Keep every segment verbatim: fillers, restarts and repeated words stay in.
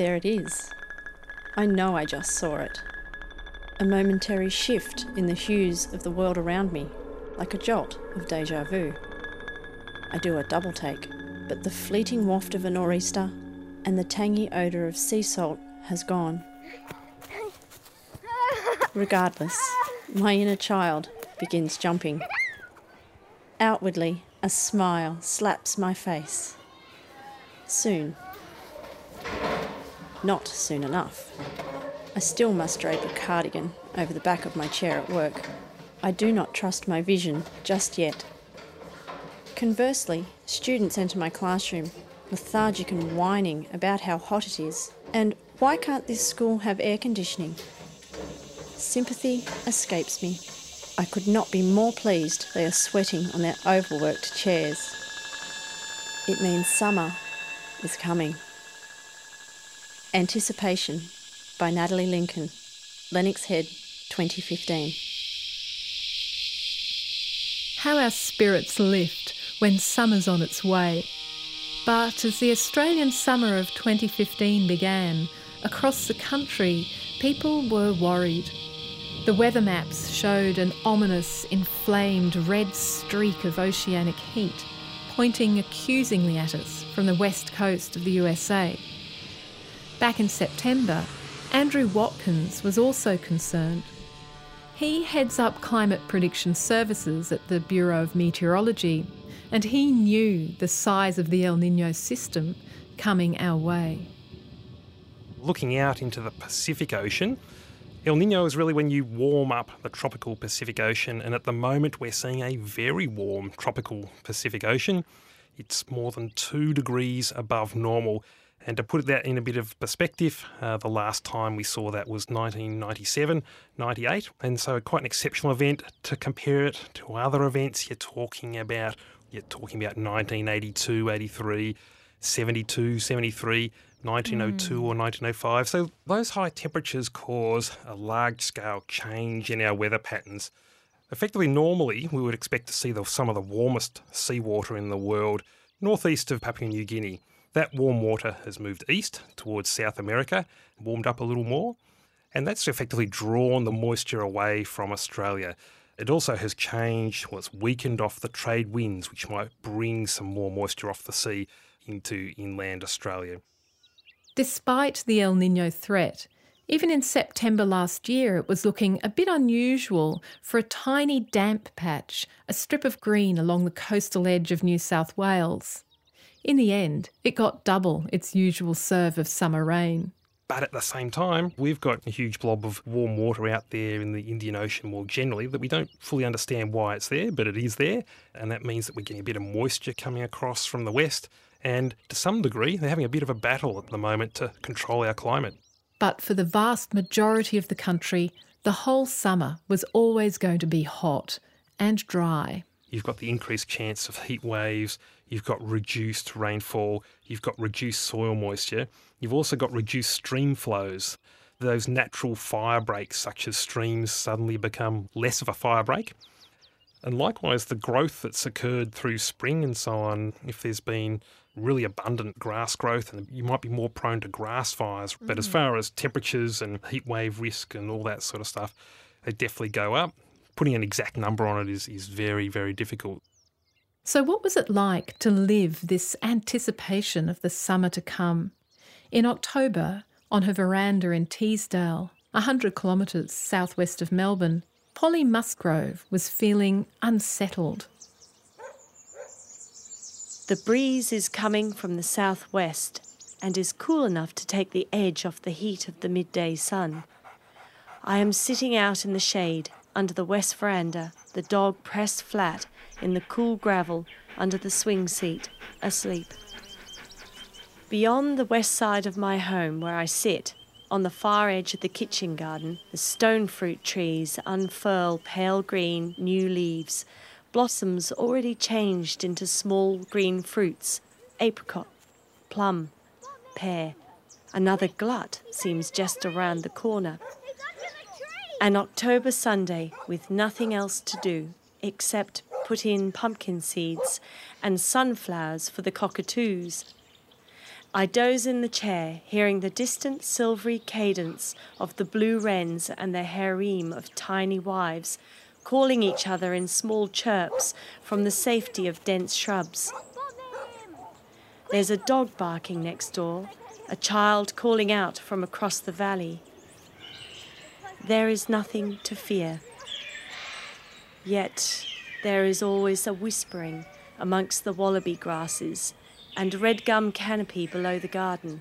there it is. I know I just saw it. A momentary shift in the hues of the world around me, like a jolt of deja vu. I do a double take, but the fleeting waft of a nor'easter and the tangy odour of sea salt has gone. Regardless, my inner child begins jumping. Outwardly, a smile slaps my face. Soon. Not soon enough. I still must drape a cardigan over the back of my chair at work. I do not trust my vision just yet. Conversely, students enter my classroom, lethargic and whining about how hot it is, and why can't this school have air conditioning? Sympathy escapes me. I could not be more pleased they are sweating on their overworked chairs. It means summer is coming. Anticipation by Natalie Lincoln, Lennox Head, twenty fifteen. How our spirits lift when summer's on its way. But as the Australian summer of twenty fifteen began, across the country, people were worried. The weather maps showed an ominous, inflamed red streak of oceanic heat, pointing accusingly at us from the west coast of the U S A. Back in September, Andrew Watkins was also concerned. He heads up Climate Prediction Services at the Bureau of Meteorology, and he knew the size of the El Niño system coming our way. Looking out into the Pacific Ocean, El Niño is really when you warm up the tropical Pacific Ocean, and at the moment we're seeing a very warm tropical Pacific Ocean. It's more than two degrees above normal. And to put that in a bit of perspective, uh, the last time we saw that was nineteen ninety-seven ninety-eight, and so quite an exceptional event. To compare it to other events, you're talking about you're talking about nineteen eighty-two eighty-three, seventy-two seventy-three, nineteen oh two mm. or nineteen oh five. So those high temperatures cause a large-scale change in our weather patterns. Effectively, normally we would expect to see the, some of the warmest seawater in the world northeast of Papua New Guinea. That warm water has moved east towards South America, warmed up a little more, and that's effectively drawn the moisture away from Australia. It also has changed what's weakened off the trade winds, which might bring some more moisture off the sea into inland Australia. Despite the El Niño threat, even in September last year it was looking a bit unusual for a tiny damp patch, a strip of green along the coastal edge of New South Wales. In the end, it got double its usual serve of summer rain. But at the same time, we've got a huge blob of warm water out there in the Indian Ocean more generally that we don't fully understand why it's there, but it is there. And that means that we're getting a bit of moisture coming across from the west. And to some degree, they're having a bit of a battle at the moment to control our climate. But for the vast majority of the country, the whole summer was always going to be hot and dry. You've got the increased chance of heat waves, you've got reduced rainfall, you've got reduced soil moisture, you've also got reduced stream flows. Those natural fire breaks, such as streams, suddenly become less of a fire break. And likewise, the growth that's occurred through spring and so on, if there's been really abundant grass growth, and you might be more prone to grass fires. Mm. But as far as temperatures and heat wave risk and all that sort of stuff, they definitely go up. Putting an exact number on it is, is very, very difficult. So what was it like to live this anticipation of the summer to come? In October, on her veranda in Teesdale, one hundred kilometres southwest of Melbourne, Polly Musgrove was feeling unsettled. The breeze is coming from the southwest and is cool enough to take the edge off the heat of the midday sun. I am sitting out in the shade, under the west veranda, the dog pressed flat in the cool gravel under the swing seat, asleep. Beyond the west side of my home where I sit, on the far edge of the kitchen garden, the stone fruit trees unfurl pale green new leaves, blossoms already changed into small green fruits, apricot, plum, pear. Another glut seems just around the corner. An October Sunday with nothing else to do except put in pumpkin seeds and sunflowers for the cockatoos. I doze in the chair, hearing the distant silvery cadence of the blue wrens and their harem of tiny wives, calling each other in small chirps from the safety of dense shrubs. There's a dog barking next door, a child calling out from across the valley. There is nothing to fear. Yet there is always a whispering amongst the wallaby grasses and red gum canopy below the garden.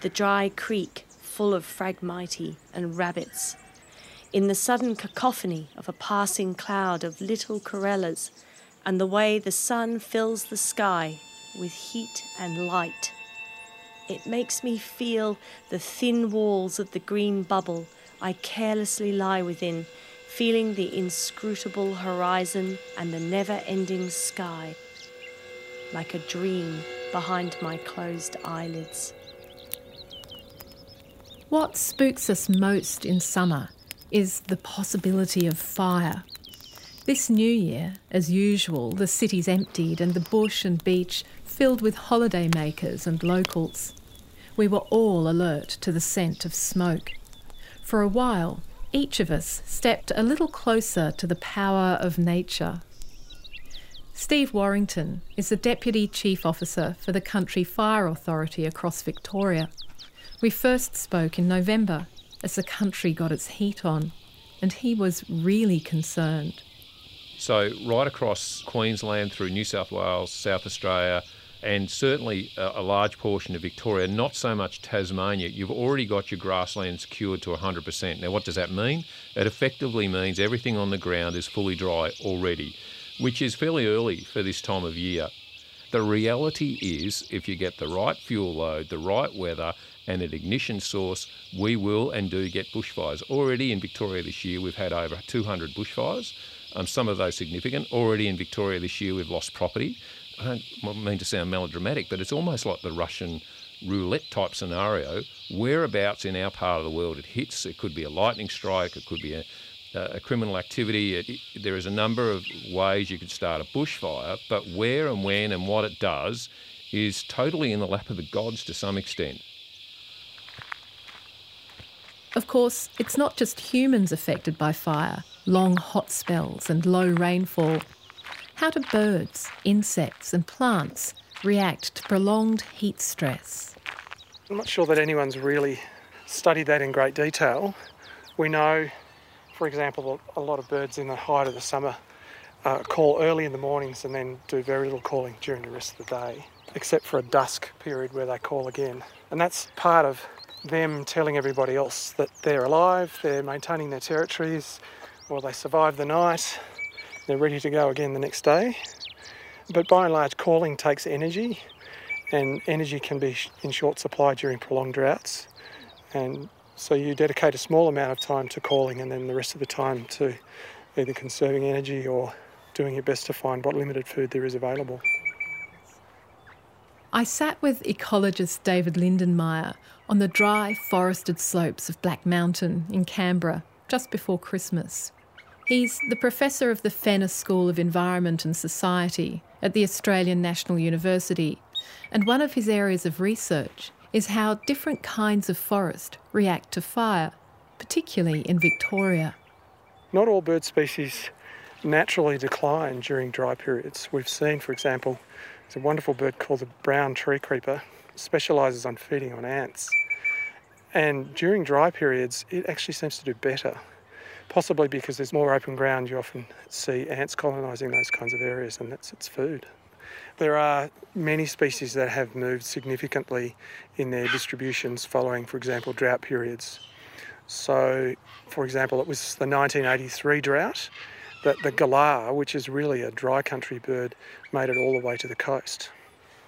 The dry creek full of phragmite and rabbits. In the sudden cacophony of a passing cloud of little corellas and the way the sun fills the sky with heat and light. It makes me feel the thin walls of the green bubble I carelessly lie within, feeling the inscrutable horizon and the never-ending sky, like a dream behind my closed eyelids. What spooks us most in summer is the possibility of fire. This new year, as usual, the city's emptied and the bush and beach filled with holidaymakers and locals. We were all alert to the scent of smoke. For a while, each of us stepped a little closer to the power of nature. Steve Warrington is the Deputy Chief Officer for the Country Fire Authority across Victoria. We first spoke in November as the country got its heat on, and he was really concerned. So right across Queensland through New South Wales, South Australia, and certainly a large portion of Victoria, not so much Tasmania, you've already got your grasslands cured to one hundred percent. Now what does that mean? It effectively means everything on the ground is fully dry already, which is fairly early for this time of year. The reality is, if you get the right fuel load, the right weather, and an ignition source, we will and do get bushfires. Already in Victoria this year, we've had over two hundred bushfires, um, some of those significant. Already in Victoria this year, we've lost property. I don't mean to sound melodramatic, but it's almost like the Russian roulette type scenario. Whereabouts in our part of the world it hits, it could be a lightning strike, it could be a Uh, a criminal activity. It, it, there is a number of ways you could start a bushfire, but where and when and what it does is totally in the lap of the gods to some extent. Of course, it's not just humans affected by fire, long hot spells and low rainfall. How do birds, insects and plants react to prolonged heat stress? I'm not sure that anyone's really studied that in great detail. We know, for example, a lot of birds in the height of the summer uh, call early in the mornings and then do very little calling during the rest of the day, except for a dusk period where they call again. And that's part of them telling everybody else that they're alive, they're maintaining their territories, or they survived the night, they're ready to go again the next day. But by and large, calling takes energy, and energy can be in short supply during prolonged droughts. And so you dedicate a small amount of time to calling and then the rest of the time to either conserving energy or doing your best to find what limited food there is available. I sat with ecologist David Lindenmayer on the dry, forested slopes of Black Mountain in Canberra just before Christmas. He's the Professor of the Fenner School of Environment and Society at the Australian National University, and one of his areas of research is how different kinds of forest react to fire, particularly in Victoria. Not all bird species naturally decline during dry periods. We've seen, for example, there's a wonderful bird called the brown tree creeper, specialises on feeding on ants. And during dry periods, it actually seems to do better, possibly because there's more open ground. You often see ants colonising those kinds of areas, and that's its food. There are many species that have moved significantly in their distributions following, for example, drought periods. So, for example, it was the nineteen eighty-three drought that the galah, which is really a dry country bird, made it all the way to the coast.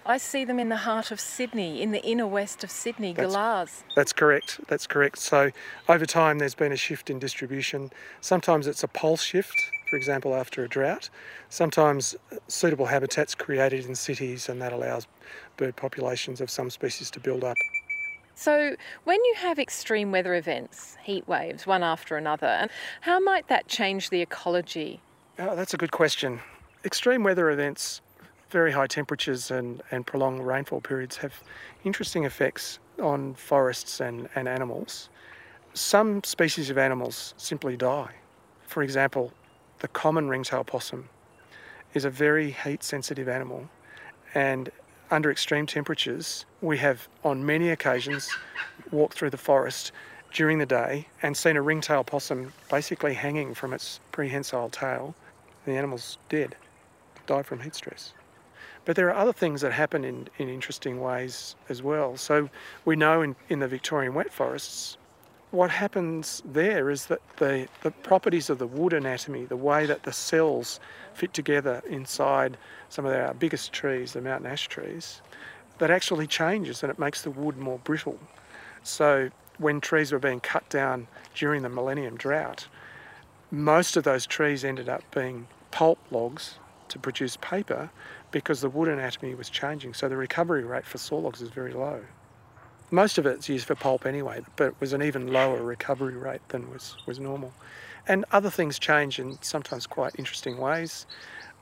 I see them in the heart of Sydney, in the inner west of Sydney, that's, galahs. That's correct, that's correct. So over time there's been a shift in distribution. Sometimes it's a pole shift, for example, after a drought. Sometimes suitable habitats created in cities, and that allows bird populations of some species to build up. So when you have extreme weather events, heat waves, one after another, how might that change the ecology? Oh, that's a good question. Extreme weather events very high temperatures and, and prolonged rainfall periods have interesting effects on forests and, and animals. Some species of animals simply die. For example, the common ringtail possum is a very heat-sensitive animal, and under extreme temperatures we have on many occasions walked through the forest during the day and seen a ringtail possum basically hanging from its prehensile tail. The animal's dead, died from heat stress. But there are other things that happen in, in interesting ways as well. So we know in, in the Victorian wet forests, what happens there is that the, the properties of the wood anatomy, the way that the cells fit together inside some of our biggest trees, the mountain ash trees, that actually changes and it makes the wood more brittle. So when trees were being cut down during the millennium drought, most of those trees ended up being pulp logs to produce paper because the wood anatomy was changing. So the recovery rate for saw logs is very low. Most of it's used for pulp anyway, but it was an even lower recovery rate than was, was normal. And other things change in sometimes quite interesting ways.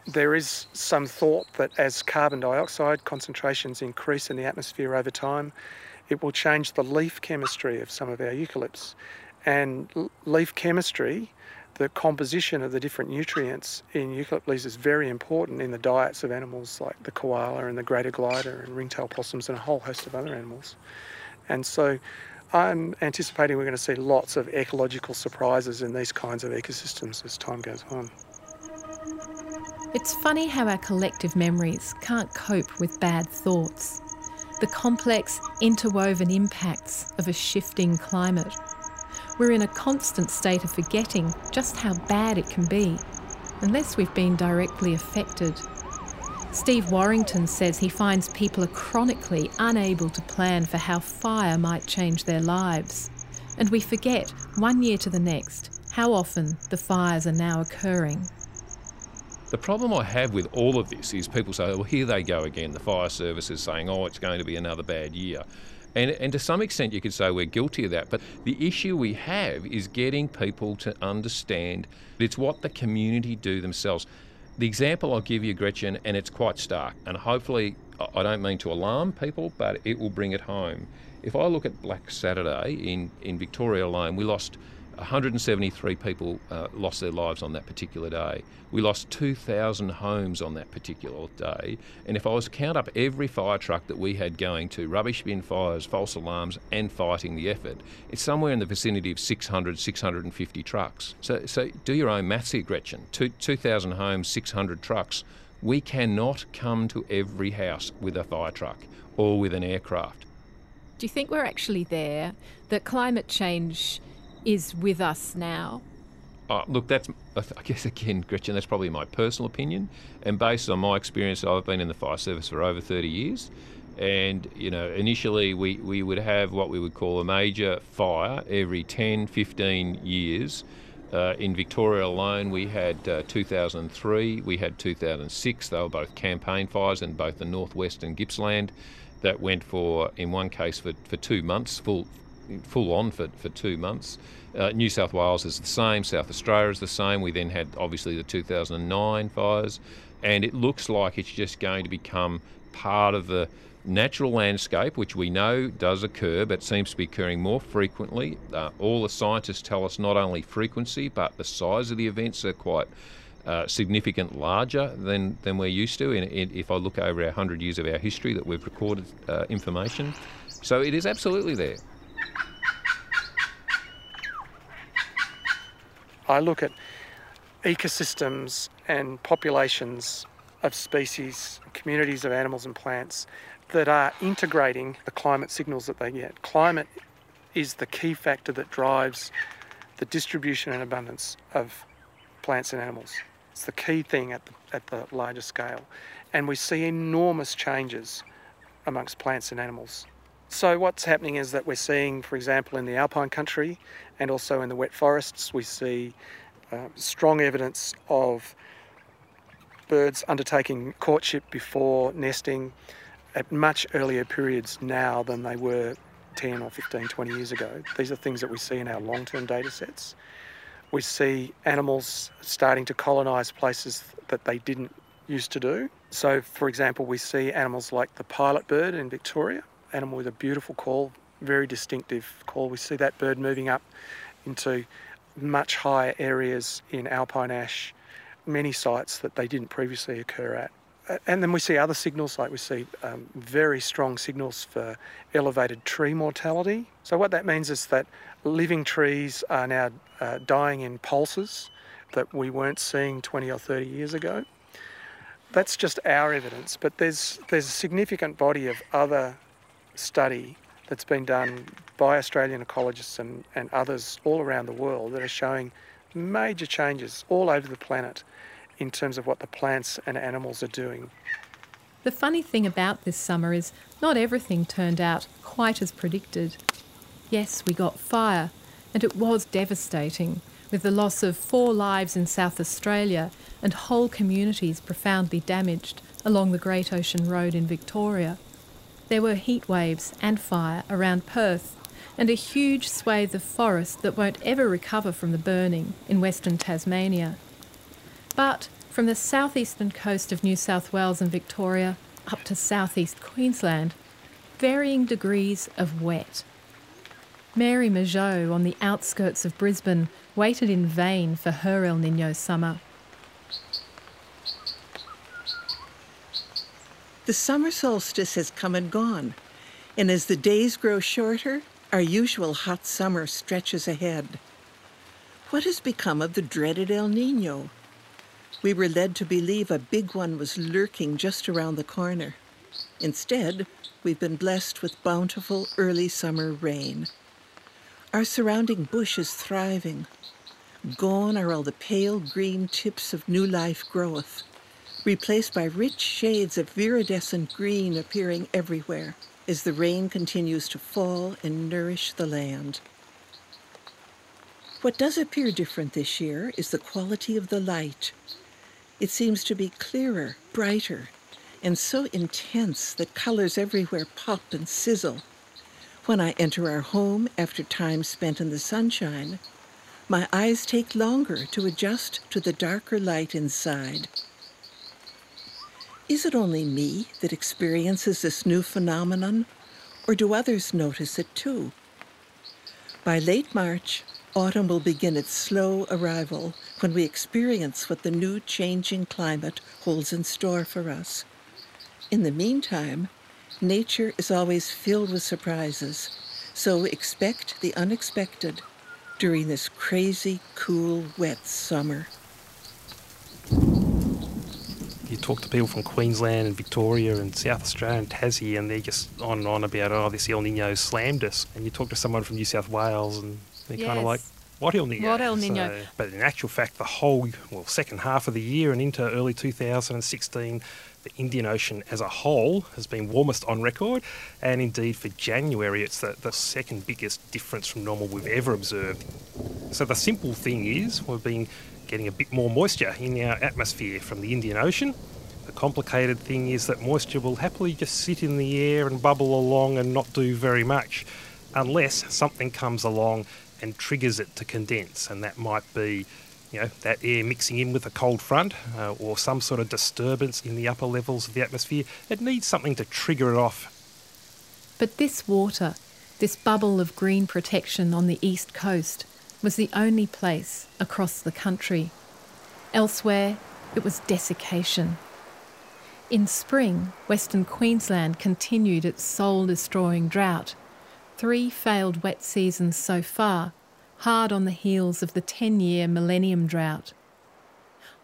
There is some thought that as carbon dioxide concentrations increase in the atmosphere over time, it will change the leaf chemistry of some of our eucalypts. And leaf chemistry, the composition of the different nutrients in eucalypt leaves, is very important in the diets of animals like the koala and the greater glider and ringtail possums and a whole host of other animals. And so I'm anticipating we're going to see lots of ecological surprises in these kinds of ecosystems as time goes on. It's funny how our collective memories can't cope with bad thoughts, the complex interwoven impacts of a shifting climate. We're in a constant state of forgetting just how bad it can be, unless we've been directly affected. Steve Warrington says he finds people are chronically unable to plan for how fire might change their lives, and we forget one year to the next how often the fires are now occurring. The problem I have with all of this is people say, well, here they go again, the fire service is saying, oh, it's going to be another bad year. And, and to some extent you could say we're guilty of that, but the issue we have is getting people to understand it's what the community do themselves. The example I'll give you, Gretchen, and it's quite stark, and hopefully, I don't mean to alarm people, but it will bring it home. If I look at Black Saturday in, in Victoria alone, we lost one hundred seventy-three people uh, lost their lives on that particular day. We lost two thousand homes on that particular day. And if I was to count up every fire truck that we had going to rubbish bin fires, false alarms and fighting the effort, it's somewhere in the vicinity of six hundred, six hundred fifty trucks. So so do your own maths here, Gretchen. two thousand homes, six hundred trucks. We cannot come to every house with a fire truck or with an aircraft. Do you think we're actually there, that climate change is with us now? Oh, look, that's, I guess again, Gretchen, that's probably my personal opinion. And based on my experience, I've been in the fire service for over thirty years. And, you know, initially we, we would have what we would call a major fire every ten, fifteen years. Uh, in Victoria alone, we had uh, two thousand three, we had two thousand six. They were both campaign fires in both the northwest and Gippsland. That went for, in one case, for, for two months, full full on for, for two months. Uh, New South Wales is the same, South Australia is the same. We then had obviously the two thousand nine fires, and it looks like it's just going to become part of the natural landscape, which we know does occur, but seems to be occurring more frequently. Uh, all the scientists tell us not only frequency, but the size of the events are quite uh, significant larger than, than we're used to. And if I look over our one hundred years of our history that we've recorded uh, information. So it is absolutely there. I look at ecosystems and populations of species, communities of animals and plants that are integrating the climate signals that they get. Climate is the key factor that drives the distribution and abundance of plants and animals. It's the key thing at the, at the larger scale. And we see enormous changes amongst plants and animals. So what's happening is that we're seeing, for example, in the alpine country and also in the wet forests, we see uh, strong evidence of birds undertaking courtship before nesting at much earlier periods now than they were ten or fifteen, twenty years ago. These are things that we see in our long-term data sets. We see animals starting to colonise places that they didn't used to do. So, for example, we see animals like the pilot bird in Victoria, animal with a beautiful call, very distinctive call. We see that bird moving up into much higher areas in alpine ash, many sites that they didn't previously occur at. And then we see other signals, like we see um, very strong signals for elevated tree mortality. So what that means is that living trees are now uh, dying in pulses that we weren't seeing twenty or thirty years ago. That's just our evidence, but there's, there's a significant body of other study that's been done by Australian ecologists and, and others all around the world that are showing major changes all over the planet in terms of what the plants and animals are doing. The funny thing about this summer is not everything turned out quite as predicted. Yes, we got fire, and it was devastating, with the loss of four lives in South Australia and whole communities profoundly damaged along the Great Ocean Road in Victoria. There were heat waves and fire around Perth, and a huge swathe of forest that won't ever recover from the burning in Western Tasmania. But from the southeastern coast of New South Wales and Victoria up to southeast Queensland, varying degrees of wet. Mary Mageau on the outskirts of Brisbane waited in vain for her El Niño summer. The summer solstice has come and gone, and as the days grow shorter, our usual hot summer stretches ahead. What has become of the dreaded El Niño? We were led to believe a big one was lurking just around the corner. Instead, we've been blessed with bountiful early summer rain. Our surrounding bush is thriving. Gone are all the pale green tips of new life growth, replaced by rich shades of viridescent green appearing everywhere as the rain continues to fall and nourish the land. What does appear different this year is the quality of the light. It seems to be clearer, brighter, and so intense that colors everywhere pop and sizzle. When I enter our home after time spent in the sunshine, my eyes take longer to adjust to the darker light inside. Is it only me that experiences this new phenomenon, or do others notice it too? By late March, autumn will begin its slow arrival when we experience what the new changing climate holds in store for us. In the meantime, nature is always filled with surprises, so expect the unexpected during this crazy, cool, wet summer. You talk to people from Queensland and Victoria and South Australia and Tassie, and they're just on and on about, oh, this El Niño slammed us. And you talk to someone from New South Wales and they're yes. kind of like, what El Niño? What El Niño? So, but in actual fact, the whole, well, second half of the year and into early two thousand sixteen, the Indian Ocean as a whole has been warmest on record. And indeed, for January, it's the, the second biggest difference from normal we've ever observed. So the simple thing is we've been getting a bit more moisture in our atmosphere from the Indian Ocean. The complicated thing is that moisture will happily just sit in the air and bubble along and not do very much, unless something comes along and triggers it to condense, and that might be, you know, that air mixing in with a cold front uh, or some sort of disturbance in the upper levels of the atmosphere. It needs something to trigger it off. But this water, this bubble of green protection on the east coast, was the only place across the country. Elsewhere, it was desiccation. In spring, Western Queensland continued its soul-destroying drought. Three failed wet seasons so far, hard on the heels of the ten-year millennium drought.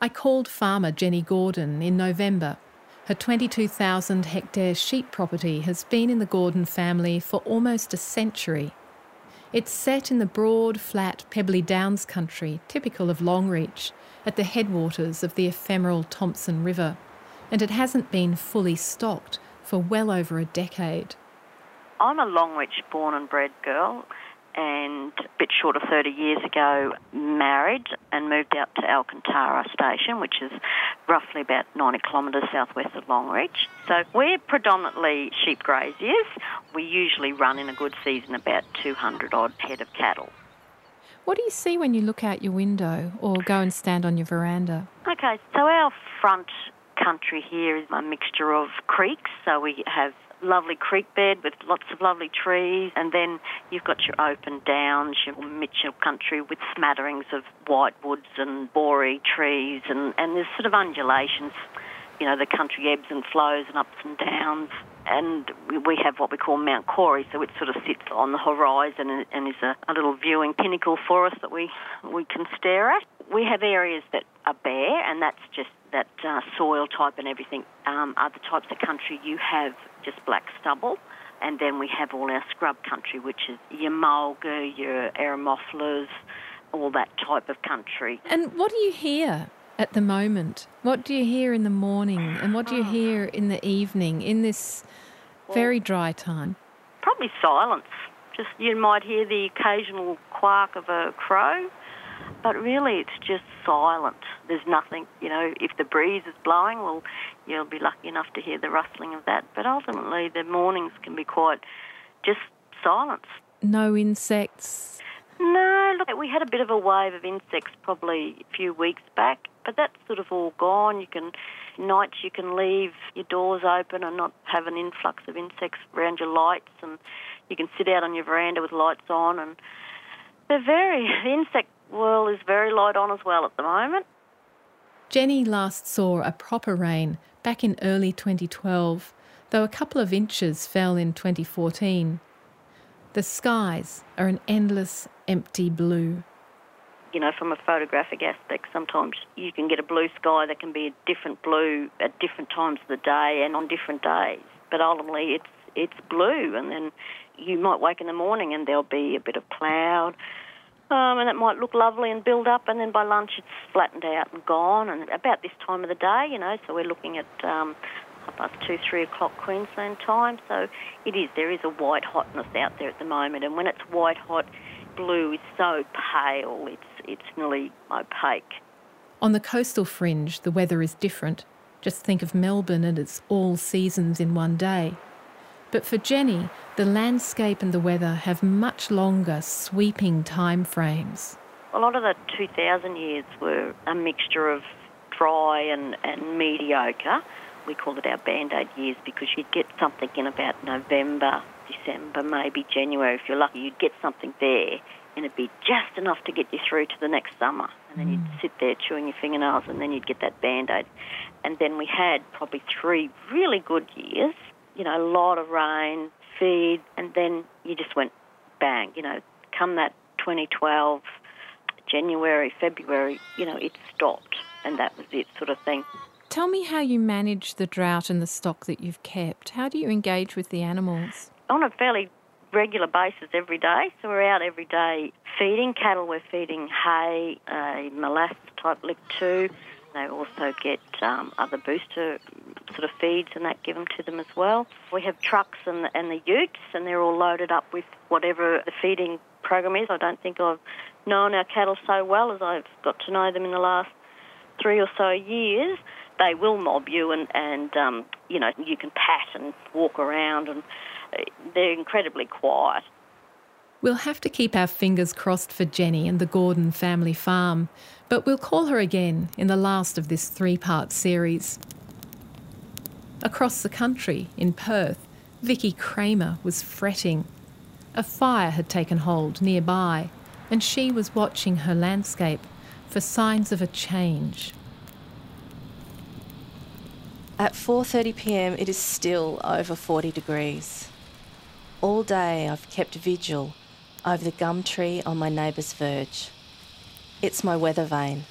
I called farmer Jenny Gordon in November. Her twenty-two thousand hectare sheep property has been in the Gordon family for almost a century. It's set in the broad, flat, pebbly downs country, typical of Longreach, at the headwaters of the ephemeral Thompson River, and it hasn't been fully stocked for well over a decade. I'm a Longreach born and bred girl, and a bit short of thirty years ago, married and moved out to Alcantara Station, which is roughly about ninety kilometres southwest of Longreach. So we're predominantly sheep graziers. We usually run in a good season about two hundred odd head of cattle. What do you see when you look out your window or go and stand on your veranda? Okay, so our front country here is a mixture of creeks, so we have lovely creek bed with lots of lovely trees, and then you've got your open downs, your Mitchell country with smatterings of white woods and bory trees, and, and there's sort of undulations. You know, the country ebbs and flows and ups and downs. And we have what we call Mount Cory, so it sort of sits on the horizon and, and is a, a little viewing pinnacle for us that we, we can stare at. We have areas that are bare, and that's just that uh, soil type and everything. Um, other types of country, you have just black stubble, and then we have all our scrub country, which is your mulga, your aeromophilus, all that type of country. And what do you hear at the moment? What do you hear in the morning and what do you hear in the evening in this very dry time? Probably silence. Just you might hear the occasional quack of a crow, but really it's just silent. There's nothing, you know, if the breeze is blowing, well, you'll be lucky enough to hear the rustling of that. But ultimately the mornings can be quite just silence. No insects? No, look, we had a bit of a wave of insects probably a few weeks back, but that's sort of all gone. You can, nights you can leave your doors open and not have an influx of insects around your lights, and you can sit out on your veranda with lights on, and they're very, the insect world is very light on as well at the moment. Jenny last saw a proper rain back in early twenty twelve, though a couple of inches fell in twenty fourteen. The skies are an endless, empty blue. You know, from a photographic aspect, sometimes you can get a blue sky that can be a different blue at different times of the day and on different days. But ultimately, it's it's blue, and then you might wake in the morning and there'll be a bit of cloud, um, and it might look lovely and build up, and then by lunch it's flattened out and gone. And about this time of the day, you know, so we're looking at Um, about two, three o'clock Queensland time, so it is, there is a white hotness out there at the moment, and when it's white hot, blue is so pale, it's, it's nearly opaque. On the coastal fringe, the weather is different. Just think of Melbourne and it's all seasons in one day. But for Jenny, the landscape and the weather have much longer, sweeping time frames. A lot of the two thousand years were a mixture of dry and, and mediocre. We called it our Band-Aid years because you'd get something in about November, December, maybe January. If you're lucky, you'd get something there and it'd be just enough to get you through to the next summer. And then you'd sit there chewing your fingernails and then you'd get that Band-Aid. And then we had probably three really good years, you know, a lot of rain, feed, and then you just went bang, you know, come that twenty twelve, January, February, you know, it stopped and that was it sort of thing. Tell me how you manage the drought and the stock that you've kept. How do you engage with the animals? On a fairly regular basis every day. So we're out every day feeding cattle. We're feeding hay, a molasses type lick too. They also get um, other booster sort of feeds and that, give them to them as well. We have trucks and, and the utes, and they're all loaded up with whatever the feeding program is. I don't think I've known our cattle so well as I've got to know them in the last three or so years. They will mob you and, and um, you know, you can pat and walk around, and they're incredibly quiet. We'll have to keep our fingers crossed for Jenny and the Gordon family farm, but we'll call her again in the last of this three-part series. Across the country, in Perth, Vicky Kramer was fretting. A fire had taken hold nearby, and she was watching her landscape for signs of a change. At four thirty p m it is still over forty degrees. All day I've kept vigil over the gum tree on my neighbour's verge. It's my weather vane.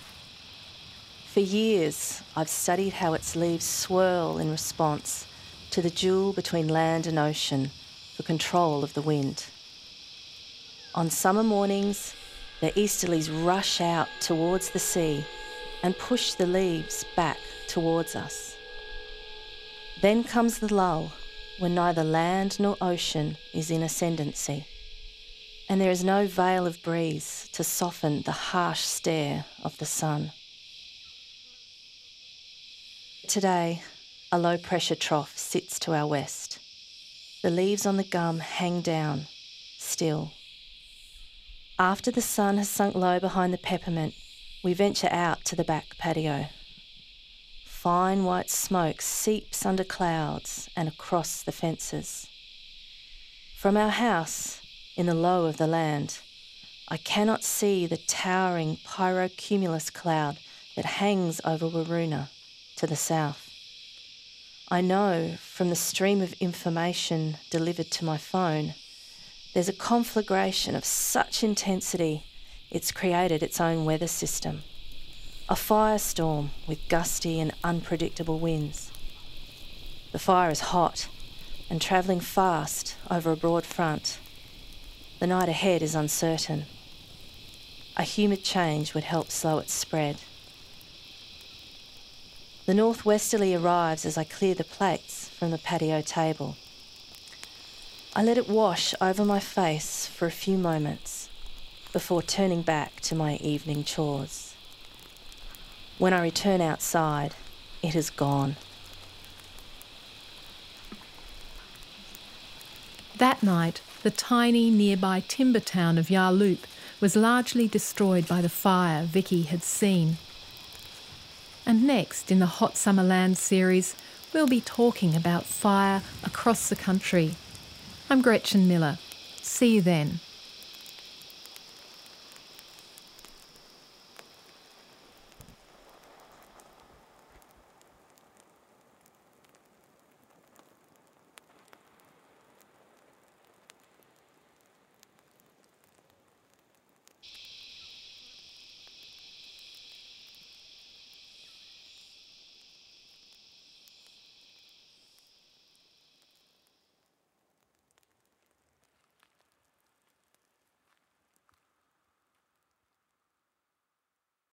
For years I've studied how its leaves swirl in response to the duel between land and ocean for control of the wind. On summer mornings, the easterlies rush out towards the sea and push the leaves back towards us. Then comes the lull, when neither land nor ocean is in ascendancy, and there is no veil of breeze to soften the harsh stare of the sun. Today, a low-pressure trough sits to our west. The leaves on the gum hang down, still. After the sun has sunk low behind the peppermint, we venture out to the back patio. fine white smoke seeps under clouds and across the fences. From our house, in the low of the land, I cannot see the towering pyrocumulus cloud that hangs over Waroona to the south. I know from the stream of information delivered to my phone, there's a conflagration of such intensity it's created its own weather system. A firestorm with gusty and unpredictable winds. The fire is hot and travelling fast over a broad front. The night ahead is uncertain. A humid change would help slow its spread. The northwesterly arrives as I clear the plates from the patio table. I let it wash over my face for a few moments before turning back to my evening chores. When I return outside, it is gone. That night, the tiny nearby timber town of Yarloop was largely destroyed by the fire Vicky had seen. And next, in the Hot Summer Land series, we'll be talking about fire across the country. I'm Gretchen Miller. See you then.